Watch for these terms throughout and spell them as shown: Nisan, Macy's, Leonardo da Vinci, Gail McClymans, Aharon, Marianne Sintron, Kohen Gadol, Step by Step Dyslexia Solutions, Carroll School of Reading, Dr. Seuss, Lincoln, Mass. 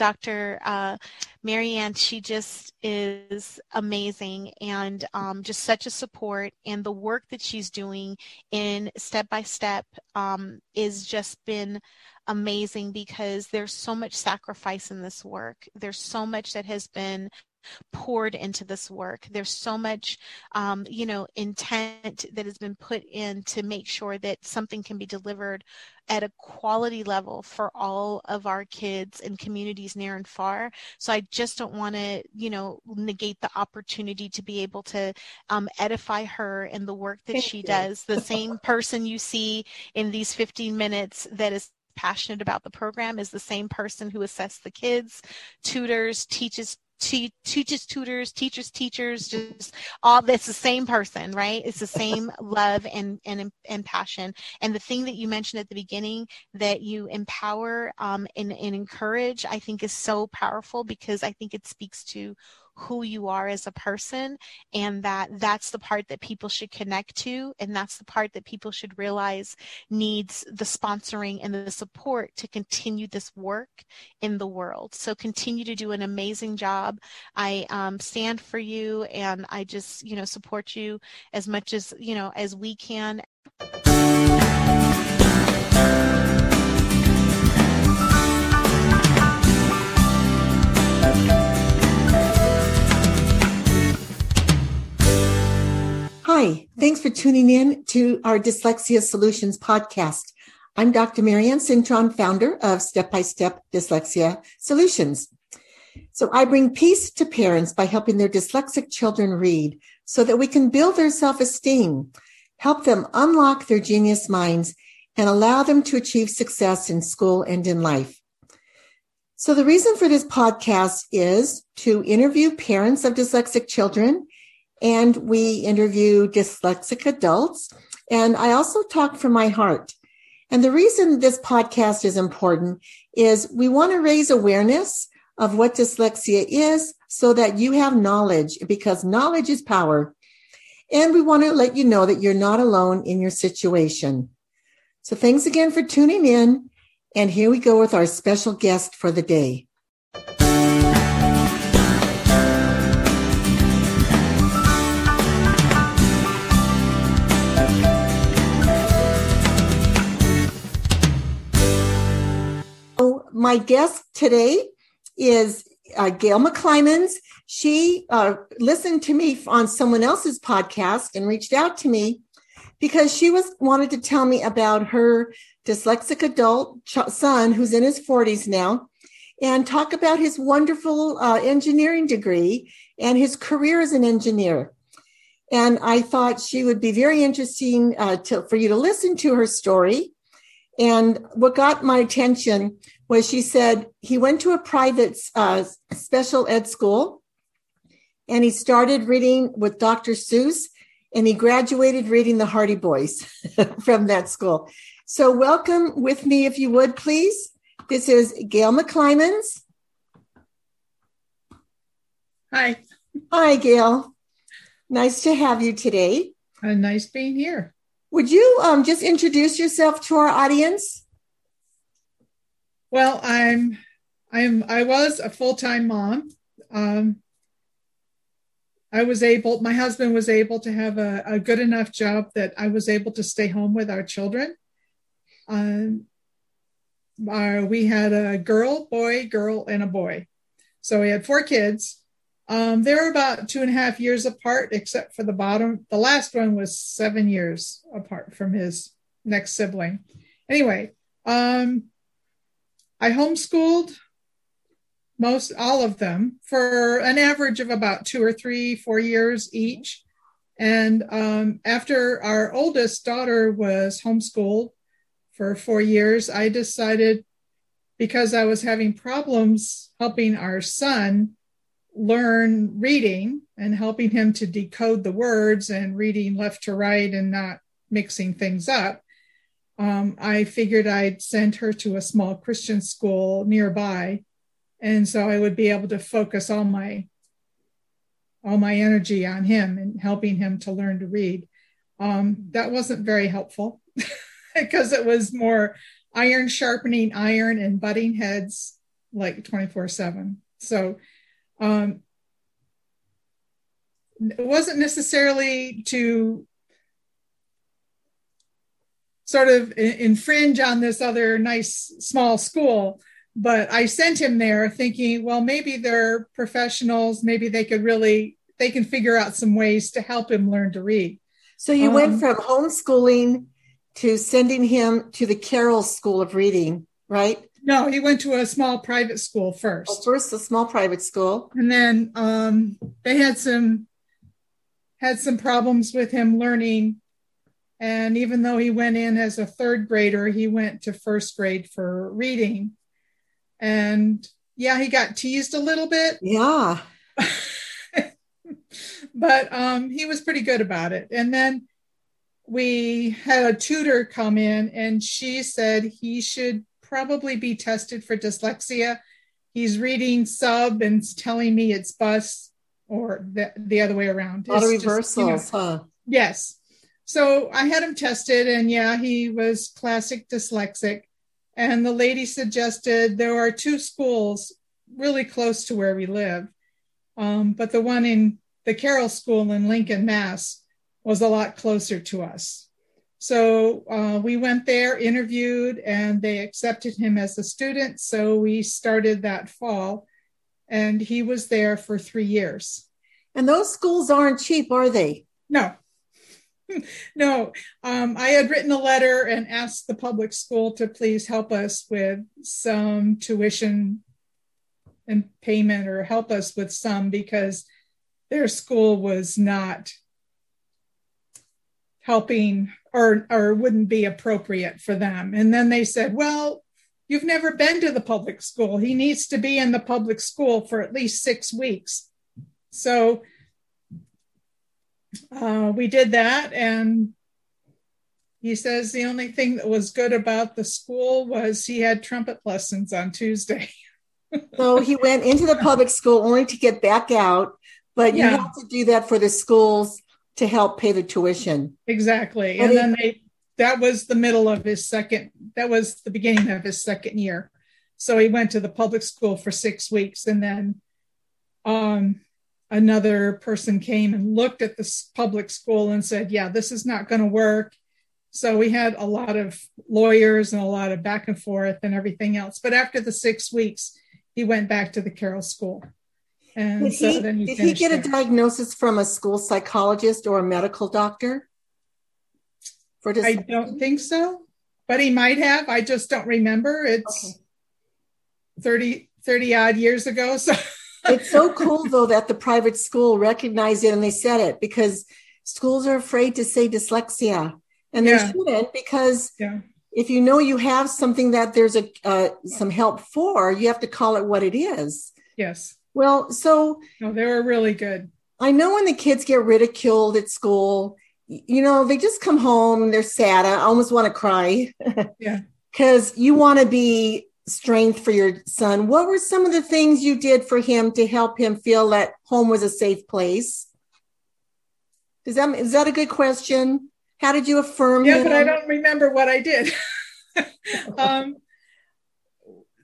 Dr. Marianne, she just is amazing and just such a support, and the work that she's doing in Step by Step is just been amazing, because there's so much sacrifice in this work. There's so much that has been poured into this work. There's so much, you know, intent that has been put in to make sure that something can be delivered at a quality level for all of our kids in communities near and far. So I just don't want to, you know, negate the opportunity to be able to edify her and the work that she does. The same person you see in these 15 minutes that is passionate about the program is the same person who assesses the kids, tutors, teaches tutors, teachers, just all that's the same person, right? It's the same love and passion. And the thing that you mentioned at the beginning, that you empower and encourage, I think is so powerful, because I think it speaks to who you are as a person, and that's the part that people should connect to, and that's the part that people should realize needs the sponsoring and the support to continue this work in the world. So continue to do an amazing job. I stand for you, and I just, you know, support you as much as, you know, as we can. Hi, thanks for tuning in to our Dyslexia Solutions podcast. I'm Dr. Marianne Sintron, founder of Step by Step Dyslexia Solutions. So I bring peace to parents by helping their dyslexic children read so that we can build their self-esteem, help them unlock their genius minds, and allow them to achieve success in school and in life. So the reason for this podcast is to interview parents of dyslexic children, and we interview dyslexic adults, and I also talk from my heart. And the reason this podcast is important is we want to raise awareness of what dyslexia is so that you have knowledge, because knowledge is power. And we want to let you know that you're not alone in your situation. So thanks again for tuning in. And here we go with our special guest for the day. My guest today is Gail McClymans. She listened to me on someone else's podcast and reached out to me because she wanted to tell me about her dyslexic adult son who's in his 40s now, and talk about his wonderful engineering degree and his career as an engineer. And I thought she would be very interesting for you to listen to her story. And what got my attention was she said he went to a private special ed school, and he started reading with Dr. Seuss, and he graduated reading the Hardy Boys from that school. So welcome with me, if you would, please. This is Gail McClymans. Hi. Hi, Gail. Nice to have you today. Nice being here. Would you just introduce yourself to our audience? Well, I was a full-time mom. My husband was able to have a good enough job that I was able to stay home with our children. We had a girl, and a boy. So we had 4 kids. They were about 2.5 years apart, except for the bottom. The last one was 7 years apart from his next sibling. Anyway, I homeschooled all of them for an average of about 2 or 3, 4 years each. And after our oldest daughter was homeschooled for 4 years, I decided, because I was having problems helping our son learn reading and helping him to decode the words and reading left to right and not mixing things up, I figured I'd send her to a small Christian school nearby, and so I would be able to focus all my energy on him and helping him to learn to read. That wasn't very helpful because it was more iron sharpening iron and butting heads like 24/7. So it wasn't necessarily to sort of infringe on this other nice small school, but I sent him there thinking, well, maybe they're professionals, maybe they can figure out some ways to help him learn to read. So you went from homeschooling to sending him to the Carroll School of Reading, right? No, he went to a small private school first. Oh, first, a small private school. And then they had some problems with him learning. And even though he went in as a third grader, he went to first grade for reading. And yeah, he got teased a little bit. Yeah. But he was pretty good about it. And then we had a tutor come in, and she said he should probably be tested for dyslexia. He's reading sub and telling me it's bus, or the other way around. A lot of reversals, huh? Yes. So I had him tested, and yeah, he was classic dyslexic. And the lady suggested there are two schools really close to where we live. But the one in the Carroll School in Lincoln, Mass was a lot closer to us. So we went there, interviewed, and they accepted him as a student. So we started that fall, and he was there for 3 years. And those schools aren't cheap, are they? No. No. I had written a letter and asked the public school to please help us with some tuition and payment, or help us with some, because their school was not helping or wouldn't be appropriate for them. And then they said, well, you've never been to the public school. He needs to be in the public school for at least 6 weeks. So we did that. And he says the only thing that was good about the school was he had trumpet lessons on Tuesday. So he went into the public school only to get back out, but yeah. You have to do that for the schools to help pay the tuition. Exactly. But that was the beginning of his second year. So he went to the public school for 6 weeks, and then another person came and looked at the public school and said, yeah, this is not going to work. So we had a lot of lawyers and a lot of back and forth and everything else. But after the 6 weeks, he went back to the Carroll School. And did he get a diagnosis from a school psychologist or a medical doctor? I don't think so, but he might have. I just don't remember. It's okay. 30 odd years ago. So it's so cool, though, that the private school recognized it and they said it, because schools are afraid to say dyslexia. And they shouldn't, because if you know you have something that there's some help for, you have to call it what it is. Yes. Well, they were really good. I know when the kids get ridiculed at school, they just come home and they're sad. I almost want to cry. Yeah. Because you want to be strength for your son. What were some of the things you did for him to help him feel that home was a safe place? Is that a good question? How did you affirm him? Yeah, but I don't remember what I did.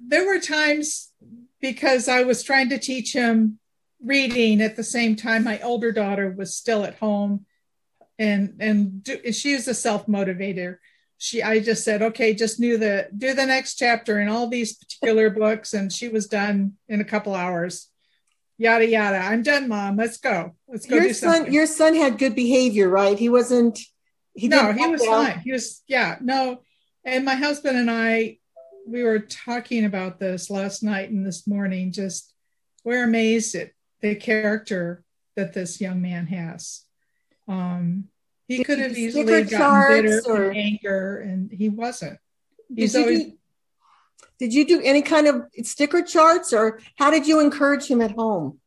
There were times, because I was trying to teach him reading at the same time my older daughter was still at home, and she is a self-motivator. I just said, okay, just do the next chapter in all these particular books, and she was done in a couple hours. Yada yada. I'm done, Mom. Let's go. Your do something. Your son had good behavior, right? He wasn't. He was fine. He was, no. And my husband and I, we were talking about this last night and this morning, just we're amazed at the character that this young man has. He could have easily gotten bitter and anger, and he wasn't. Did you do any kind of sticker charts, or how did you encourage him at home?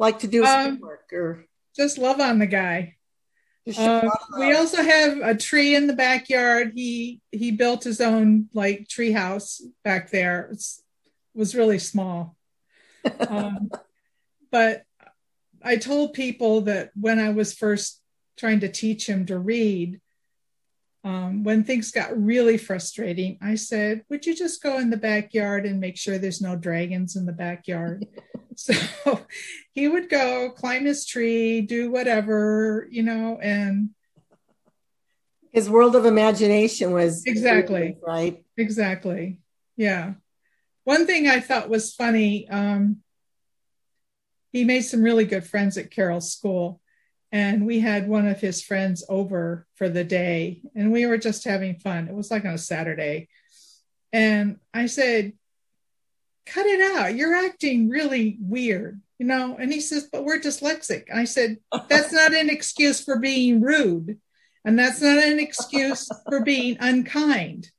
Like to do homework, or just love on the guy. We also have a tree in the backyard. He built his own tree house back there. It was really small. But I told people that when I was first trying to teach him to read, When things got really frustrating, I said, would you just go in the backyard and make sure there's no dragons in the backyard? So he would go climb his tree, do whatever, you know, and. His world of imagination was. Exactly. Right. Exactly. Yeah. One thing I thought was funny. He made some really good friends at Carroll School. And we had one of his friends over for the day, and we were just having fun. It was like on a Saturday. And I said, cut it out. You're acting really weird, you know? And he says, but we're dyslexic. And I said, that's not an excuse for being rude. And that's not an excuse for being unkind.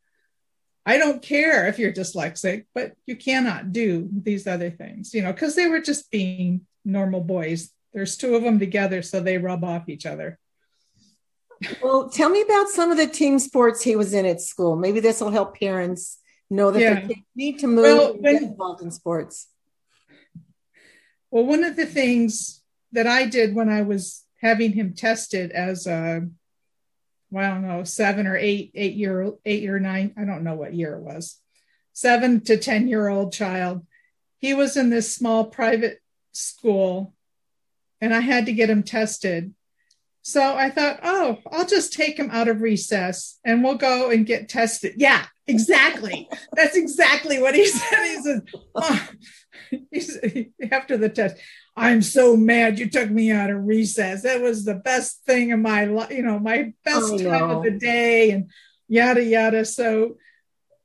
I don't care if you're dyslexic, but you cannot do these other things, you know, because they were just being normal boys. There's two of them together, so they rub off each other. Well, tell me about some of the team sports he was in at school. Maybe this will help parents know that their kids need to move and get involved in sports. Well, one of the things that I did when I was having him tested as a, well, I don't know, 7 or 8, 8 or 9, I don't know what year it was, 7 to 10-year-old child. He was in this small private school. And I had to get him tested. So I thought, oh, I'll just take him out of recess and we'll go and get tested. Yeah, exactly. That's exactly what he said. He said, oh. He said, after the test, I'm so mad you took me out of recess. That was the best thing in my life, you know, my best time of the day and yada, yada. So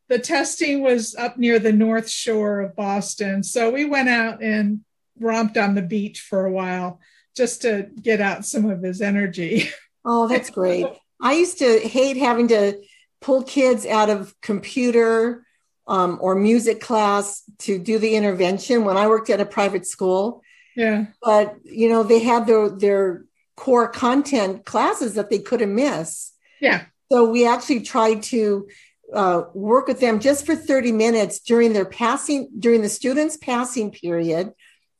the testing was up near the North Shore of Boston. So we went out and romped on the beach for a while just to get out some of his energy. Oh, that's great. I used to hate having to pull kids out of computer or music class to do the intervention when I worked at a private school. Yeah. But, you know, they had their core content classes that they couldn't miss. Yeah. So we actually tried to work with them just for 30 minutes during their passing, during the students' passing period.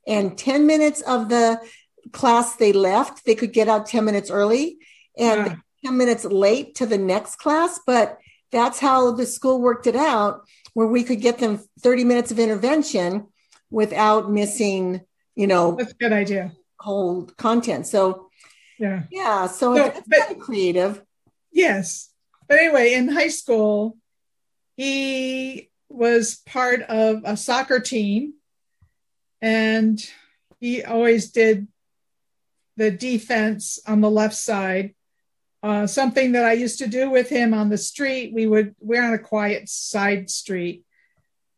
And 10 minutes of the class they left, they could get out 10 minutes early and 10 minutes late to the next class. But that's how the school worked it out, where we could get them 30 minutes of intervention without missing, you know, that's a good idea. Whole content. So, yeah. So it's kind of creative. Yes. But anyway, in high school, he was part of a soccer team. And he always did the defense on the left side. Something that I used to do with him on the street, we're on a quiet side street.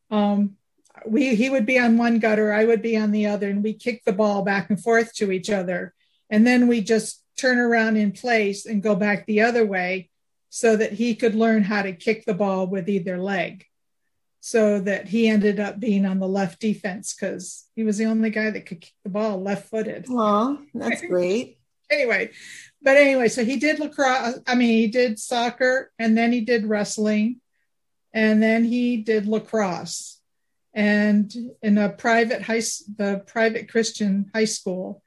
He would be on one gutter, I would be on the other, and we kick the ball back and forth to each other. And then we just turn around in place and go back the other way so that he could learn how to kick the ball with either leg. So that he ended up being on the left defense because he was the only guy that could kick the ball left-footed. Aw, that's great. Anyway, so he did lacrosse. I mean, he did soccer, and then he did wrestling, and then he did lacrosse. And in a private Christian high school,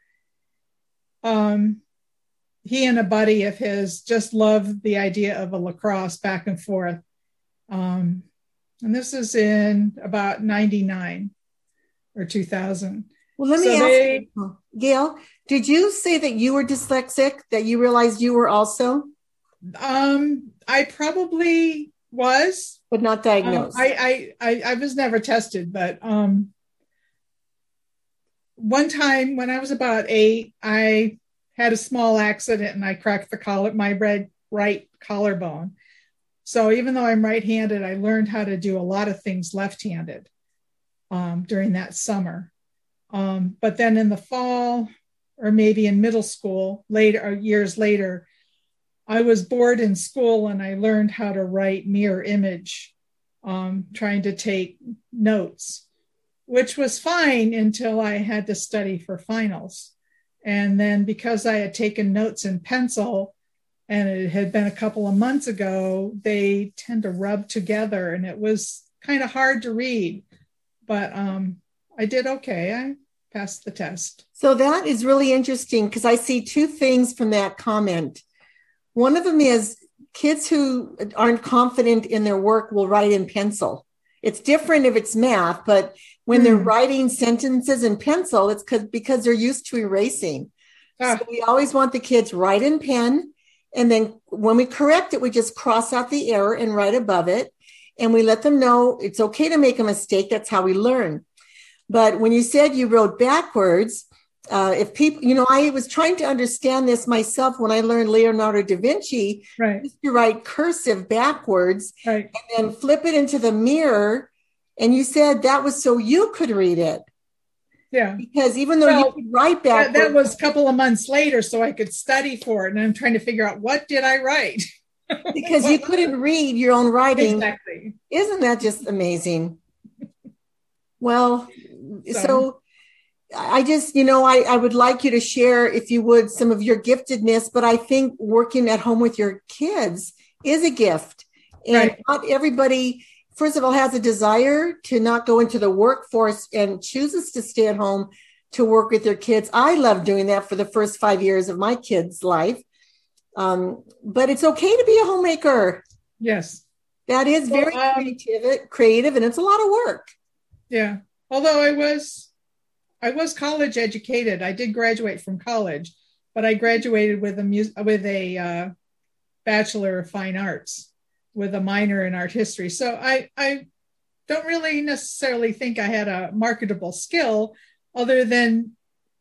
he and a buddy of his just loved the idea of a lacrosse back and forth. And this is in about 99 or 2000. Well, let me ask you, Gail, did you say that you were dyslexic, that you realized you were also? I probably was. But not diagnosed. I was never tested, but one time when I was about 8, I had a small accident and I cracked my right collarbone. So even though I'm right-handed, I learned how to do a lot of things left-handed during that summer. But then in the fall, or maybe in middle school, years later, I was bored in school and I learned how to write mirror image, trying to take notes, which was fine until I had to study for finals. And then because I had taken notes in pencil, and it had been a couple of months ago, they tend to rub together and it was kind of hard to read, but I did okay. I passed the test. So that is really interesting because I see two things from that comment. One of them is Kids who aren't confident in their work will write in pencil. It's different if it's math, but when they're writing sentences in pencil, it's because they're used to erasing. So we always want the kids write in pen. And then when we correct it, we just cross out the error and write above it. And we let them know it's okay to make a mistake. That's how we learn. But when you said you wrote backwards, if people, you know, I was trying to understand this myself when I learned Leonardo da Vinci, right. You write cursive backwards and then flip it into the mirror. And you said that was so you could read it. Yeah. Because even though you could write backwards. That was a couple of months later, so I could study for it. And I'm trying to figure out, what did I write? Because you couldn't read your own writing. Exactly. Isn't that just amazing? Well, so I just, you know, I would like you to share, if you would, some of your giftedness, but I think working at home with your kids is a gift. And not everybody, first of all, has a desire to not go into the workforce and chooses to stay at home to work with their kids. I love doing that for the first 5 years of my kids' life. But it's okay to be a homemaker. Yes. That is very creative, and it's a lot of work. Yeah. Although I was college educated. I did graduate from college, but I graduated with a Bachelor of Fine Arts with a minor in art history. So I don't really necessarily think I had a marketable skill other than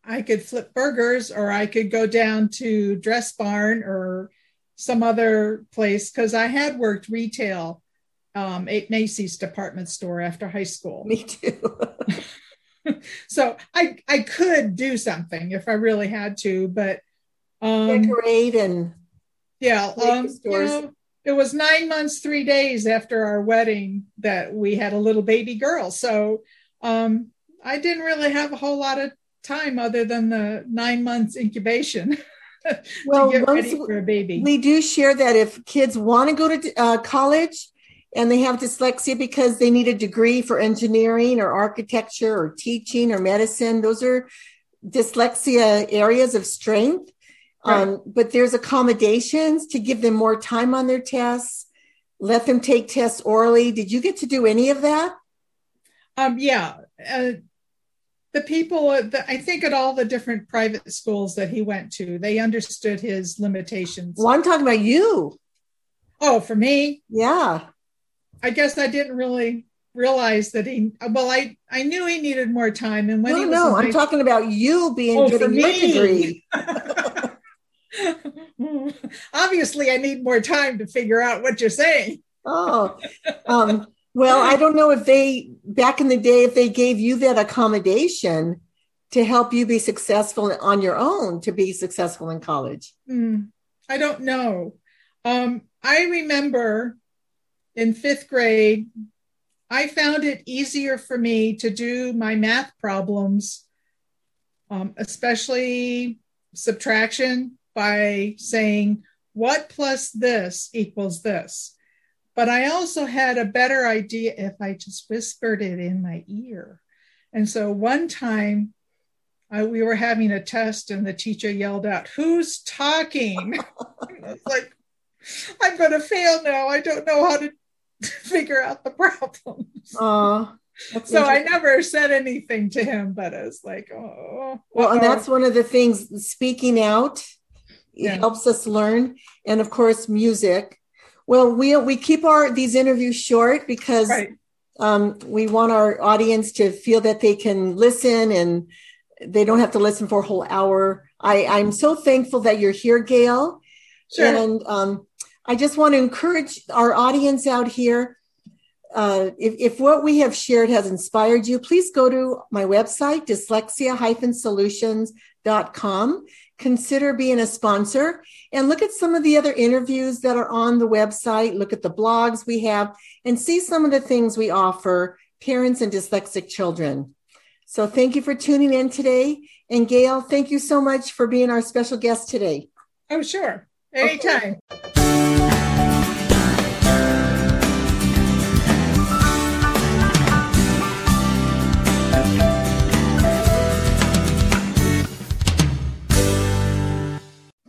I could flip burgers, or I could go down to Dress Barn or some other place, because I had worked retail at Macy's department store after high school. Me too. So I could do something if I really had to, but decorate and stores. You know, it was 9 months, 3 days after our wedding that we had a little baby girl. So I didn't really have a whole lot of time other than the 9 months incubation to get ready for a baby. We do share that if kids want to go to college and they have dyslexia because they need a degree for engineering or architecture or teaching or medicine, those are dyslexia areas of strength. Right. But there's accommodations to give them more time on their tests, let them take tests orally. Did you get to do any of that? The people, I think at all the different private schools that he went to, they understood his limitations. Well, I'm talking about you. Oh, for me? Yeah. I guess I didn't really realize that I knew he needed more time. And when I'm talking about you being getting your degree. Obviously, I need more time to figure out what you're saying. Well, I don't know if back in the day, if they gave you that accommodation to help you be successful on your own, to be successful in college. I don't know. I remember in fifth grade, I found it easier for me to do my math problems, especially subtraction, by saying, what plus this equals this? But I also had a better idea if I just whispered it in my ear. And so one time we were having a test and the teacher yelled out, "Who's talking?" I was like, I'm going to fail now. I don't know how to figure out the problems. So I never said anything to him, but I was like, oh. Well, and that's one of the things, speaking out, it helps us learn. And of course, music. Well, we keep these interviews short because we want our audience to feel that they can listen and they don't have to listen for a whole hour. I'm so thankful that you're here, Gail. Sure. And I just want to encourage our audience out here. If what we have shared has inspired you, please go to my website, dyslexia-solutions.com. Consider being a sponsor and look at some of the other interviews that are on the website. Look at the blogs we have and see some of the things we offer parents and dyslexic children. So thank you for tuning in today. And Gail, thank you so much for being our special guest today. Oh, sure. Anytime. Okay.